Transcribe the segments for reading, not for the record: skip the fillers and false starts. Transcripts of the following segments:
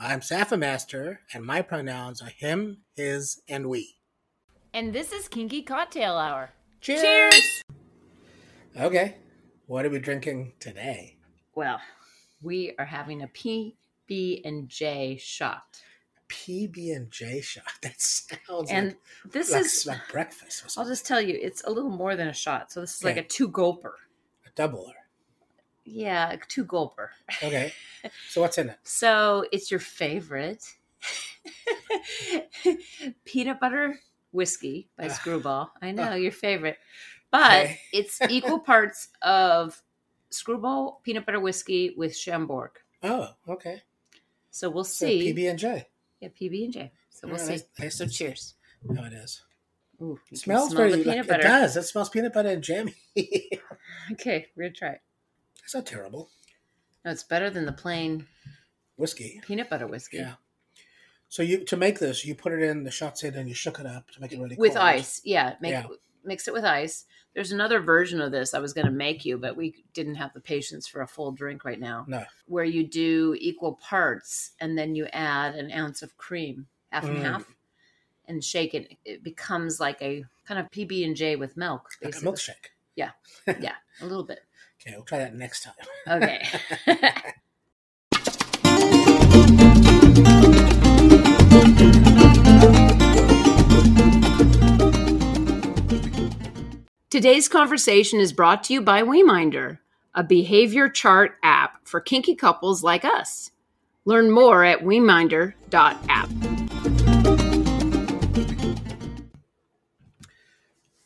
I'm Safa Master, and my pronouns are him, his, and we. And this is Kinky Cocktail Hour. Cheers! Cheers! Okay. What are we drinking today? Well, we are having a PB&J shot. PB&J shot. That sounds like breakfast or something. I'll just tell you, it's a little more than a shot. So this is like a two-gulper. A doubler. Yeah, a two-gulper. Okay. So what's in it? So it's your favorite peanut butter whiskey by Screwball. I know, your favorite. But it's equal parts of Screwball peanut butter whiskey with Chambord. Oh, okay. So we'll see. PB&J. Yeah, PB&J. So we'll see. So cheers. How it is. Ooh, it smells very peanut butter. It does. It smells peanut butter and jammy. Okay, we're going to try it. It's not terrible. No, it's better than the plain whiskey. Peanut butter whiskey. Yeah. So to make this, you put it in, the shots in, and you shook it up to make it really cold. With ice. Yeah. Mix it with ice. There's another version of this I was going to make you, but we didn't have the patience for a full drink right now. No. Where you do equal parts and then you add an ounce of cream, half and half, and shake it. It becomes like a kind of PB&J with milk. Basically. Like a milkshake. Yeah. Yeah. A little bit. Okay. We'll try that next time. Okay. Today's conversation is brought to you by WeMinder, a behavior chart app for kinky couples like us. Learn more at WeMinder.app.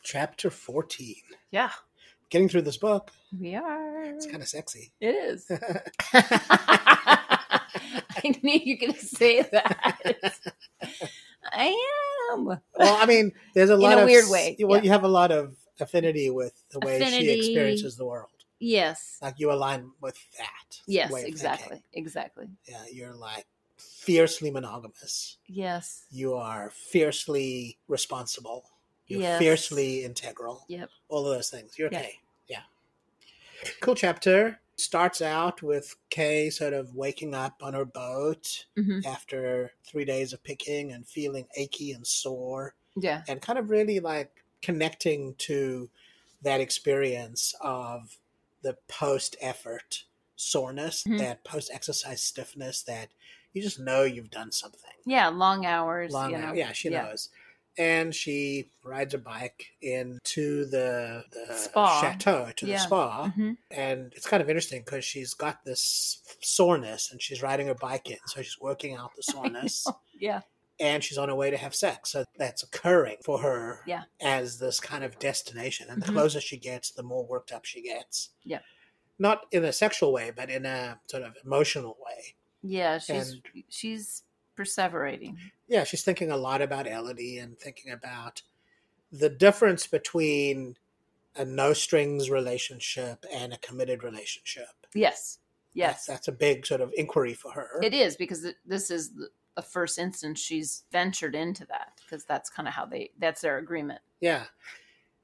Chapter 14. Yeah. Getting through this book. We are. It's kind of sexy. It is. I knew you were going to say that. I am. Well, I mean, there's a lot of... In a weird way. Well, you have a lot of... affinity with the way she experiences the world. Yes. Like you align with that. Yes, exactly. Exactly. Yeah, you're like fiercely monogamous. Yes. You are fiercely responsible. You're fiercely integral. Yep. All of those things. You're Kay. Yeah. Cool chapter. Starts out with Kay sort of waking up on her boat after 3 days of picking and feeling achy and sore. Yeah. And kind of really like connecting to that experience of the post-effort soreness, that post-exercise stiffness that you just know you've done something. Yeah, long hours. Yeah, she knows. And she rides her bike into the spa. Chateau, to the spa. And it's kind of interesting because she's got this soreness and she's riding her bike in. So she's working out the soreness. Yeah. And she's on her way to have sex. So that's occurring for her as this kind of destination. And the closer she gets, the more worked up she gets. Yeah. Not in a sexual way, but in a sort of emotional way. Yeah, she's perseverating. Yeah, she's thinking a lot about Elodie and thinking about the difference between a no-strings relationship and a committed relationship. Yes, yes. That's a big sort of inquiry for her. It is, because this is... the first instance she's ventured into that, because that's kind of how that's their agreement. Yeah.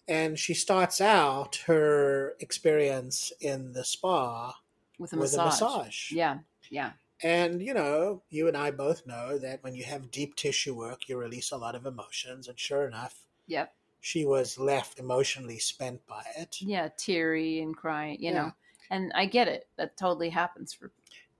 And she starts out her experience in the spa with a massage. Yeah. Yeah. And, you know, you and I both know that when you have deep tissue work, you release a lot of emotions. And sure enough, yep, she was left emotionally spent by it. Yeah, teary and crying, you know. And I get it. That totally happens for.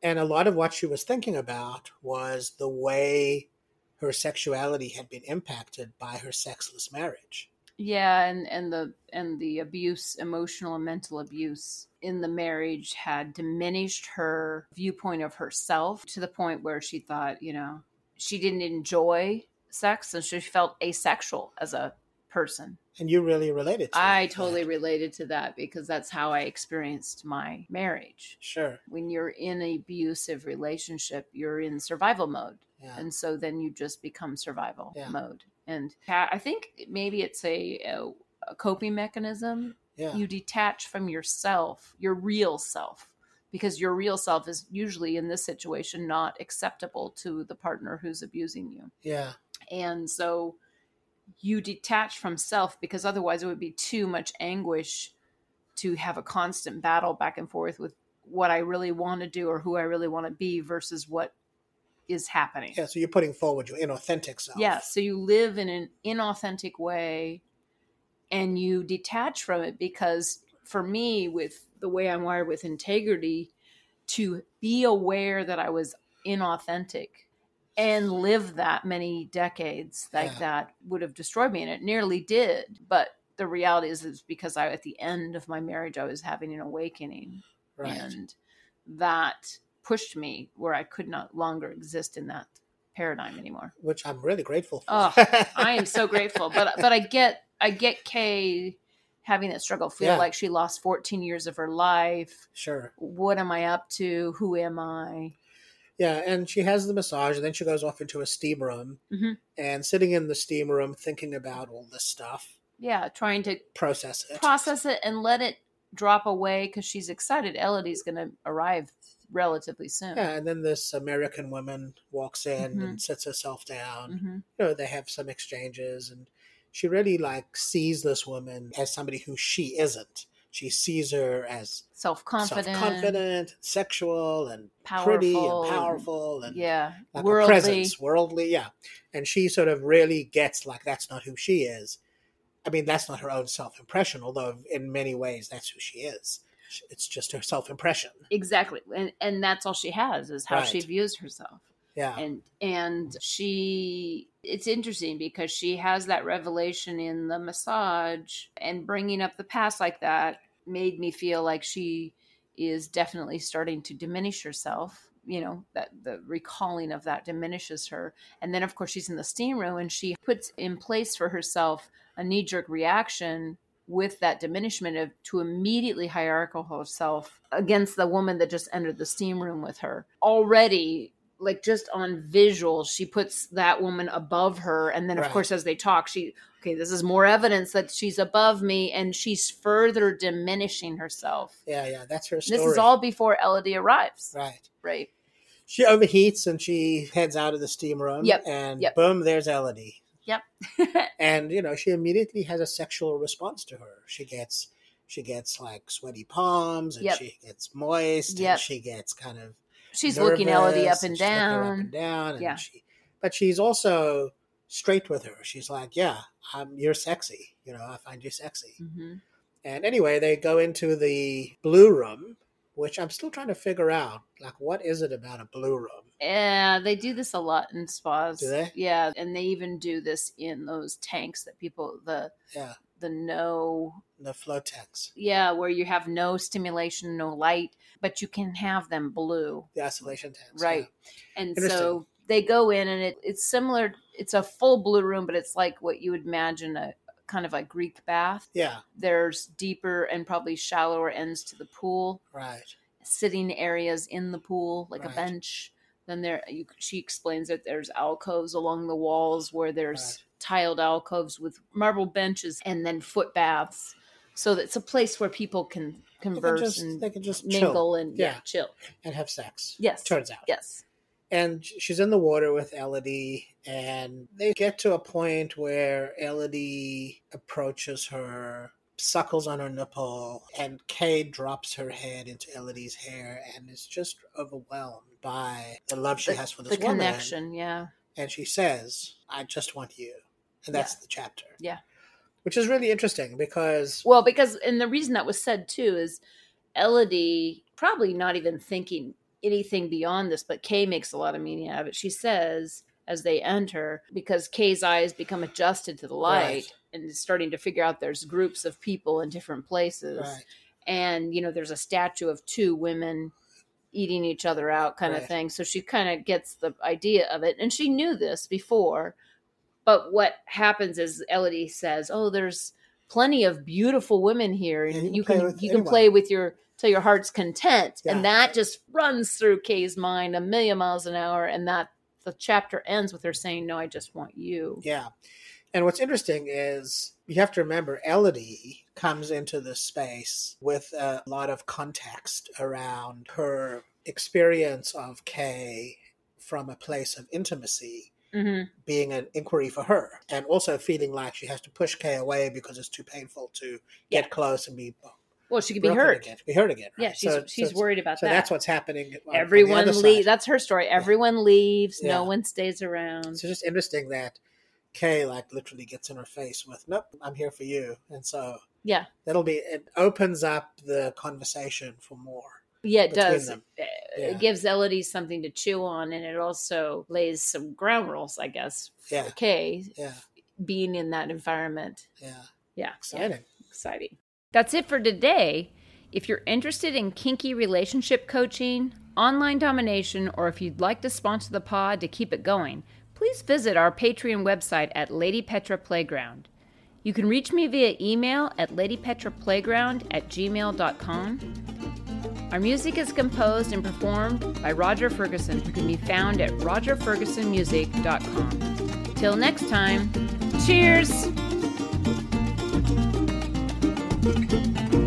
And a lot of what she was thinking about was the way her sexuality had been impacted by her sexless marriage. Yeah, and the abuse, emotional and mental abuse in the marriage had diminished her viewpoint of herself to the point where she thought, you know, she didn't enjoy sex and she felt asexual as a person. And you really related to that. I totally related to that because that's how I experienced my marriage. Sure. When you're in an abusive relationship, you're in survival mode. Yeah. And so then you just become survival mode. And I think maybe it's a coping mechanism. Yeah. You detach from yourself, your real self, because your real self is usually in this situation not acceptable to the partner who's abusing you. Yeah. And so you detach from self because otherwise it would be too much anguish to have a constant battle back and forth with what I really want to do or who I really want to be versus what is happening. Yeah, so you're putting forward your inauthentic self. Yeah, so you live in an inauthentic way and you detach from it because for me, with the way I'm wired with integrity, to be aware that I was inauthentic and live that many decades like that would have destroyed me, and it nearly did. But the reality is because I, at the end of my marriage, I was having an awakening, and that pushed me where I could not longer exist in that paradigm anymore. Which I'm really grateful for. Oh, I am so grateful. But I get Kay having that struggle, feel like she lost 14 years of her life. Sure. What am I up to? Who am I? Yeah, and she has the massage, and then she goes off into a steam room, and sitting in the steam room, thinking about all this stuff. Yeah, trying to process it, and let it drop away because she's excited. Elodie's going to arrive relatively soon. Yeah, and then this American woman walks in and sits herself down. Mm-hmm. You know, they have some exchanges, and she really like sees this woman as somebody who she isn't. She sees her as self-confident, sexual, and powerful, pretty and powerful, and like worldly. A presence, worldly. Yeah, and she sort of really gets like that's not who she is. I mean, that's not her own self-impression, although in many ways that's who she is. It's just her self-impression. Exactly. And that's all she has is how she views herself. Yeah. And she, it's interesting because she has that revelation in the massage, and bringing up the past like that made me feel like she is definitely starting to diminish herself. You know, that the recalling of that diminishes her. And then of course she's in the steam room and she puts in place for herself a knee-jerk reaction with that diminishment of to immediately hierarchical herself against the woman that just entered the steam room with her. Already, like just on visual, she puts that woman above her. And then, of course, as they talk, this is more evidence that she's above me. And she's further diminishing herself. Yeah, that's her story. This is all before Elodie arrives. Right. She overheats and she heads out of the steam room. Yep. And boom, there's Elodie. Yep. And, you know, she immediately has a sexual response to her. She gets like sweaty palms and she gets moist and she gets kind of she's nervous, looking Elodie up and down. And but she's also straight with her. She's like, you're sexy. You know, I find you sexy. Mm-hmm. And anyway, they go into the blue room, which I'm still trying to figure out, like, what is it about a blue room? Yeah, they do this a lot in spas. Do they? Yeah, and they even do this in those tanks that people, the flow tanks. Yeah, where you have no stimulation, no light, but you can have them blue. The isolation tanks. Right. Yeah. And so they go in and it's similar. It's a full blue room, but it's like what you would imagine a kind of a Greek bath. Yeah. There's deeper and probably shallower ends to the pool. Right. Sitting areas in the pool, like a bench. Then she explains that there's alcoves along the walls where there's tiled alcoves with marble benches and then foot baths. So that's a place where people can converse and they can just mingle chill. And chill. And have sex. Yes. Turns out. Yes. And she's in the water with Elodie, and they get to a point where Elodie approaches her suckles on her nipple, and Kay drops her head into Elodie's hair and is just overwhelmed by the love she has for this woman. The connection, yeah. And she says, I just want you. And that's the chapter. Yeah. Which is really interesting because... Well, because, and the reason that was said too is Elodie probably not even thinking anything beyond this, but Kay makes a lot of meaning out of it. She says, as they enter, because Kay's eyes become adjusted to the light and is starting to figure out there's groups of people in different places. Right. And, you know, there's a statue of two women eating each other out kind of thing. So she kind of gets the idea of it. And she knew this before. But what happens is Elodie says, oh, there's plenty of beautiful women here. And you can play with your... till your heart's content. Yeah. And that just runs through Kay's mind a million miles an hour. And that the chapter ends with her saying, no, I just want you. Yeah. And what's interesting is you have to remember Elodie comes into this space with a lot of context around her experience of Kay from a place of intimacy being an inquiry for her, and also feeling like she has to push Kay away because it's too painful to get close and be... Well, she could be hurt. Right? Yeah, she's worried about that. So that's what's happening. Everyone leaves. That's her story. Everyone leaves. Yeah. No one stays around. It's just interesting that Kay, like, literally gets in her face with, nope, I'm here for you. And so it opens up the conversation for more. Yeah, it does. It gives Elodie something to chew on, and it also lays some ground rules, I guess, for Kay being in that environment. Yeah. Yeah. Exciting. That's it for today. If you're interested in kinky relationship coaching, online domination, or if you'd like to sponsor the pod to keep it going, please visit our Patreon website at Lady Petra Playground. You can reach me via email at ladypetraplayground@gmail.com. Our music is composed and performed by Roger Ferguson, who can be found at rogerfergusonmusic.com. Till next time, cheers! Thank you.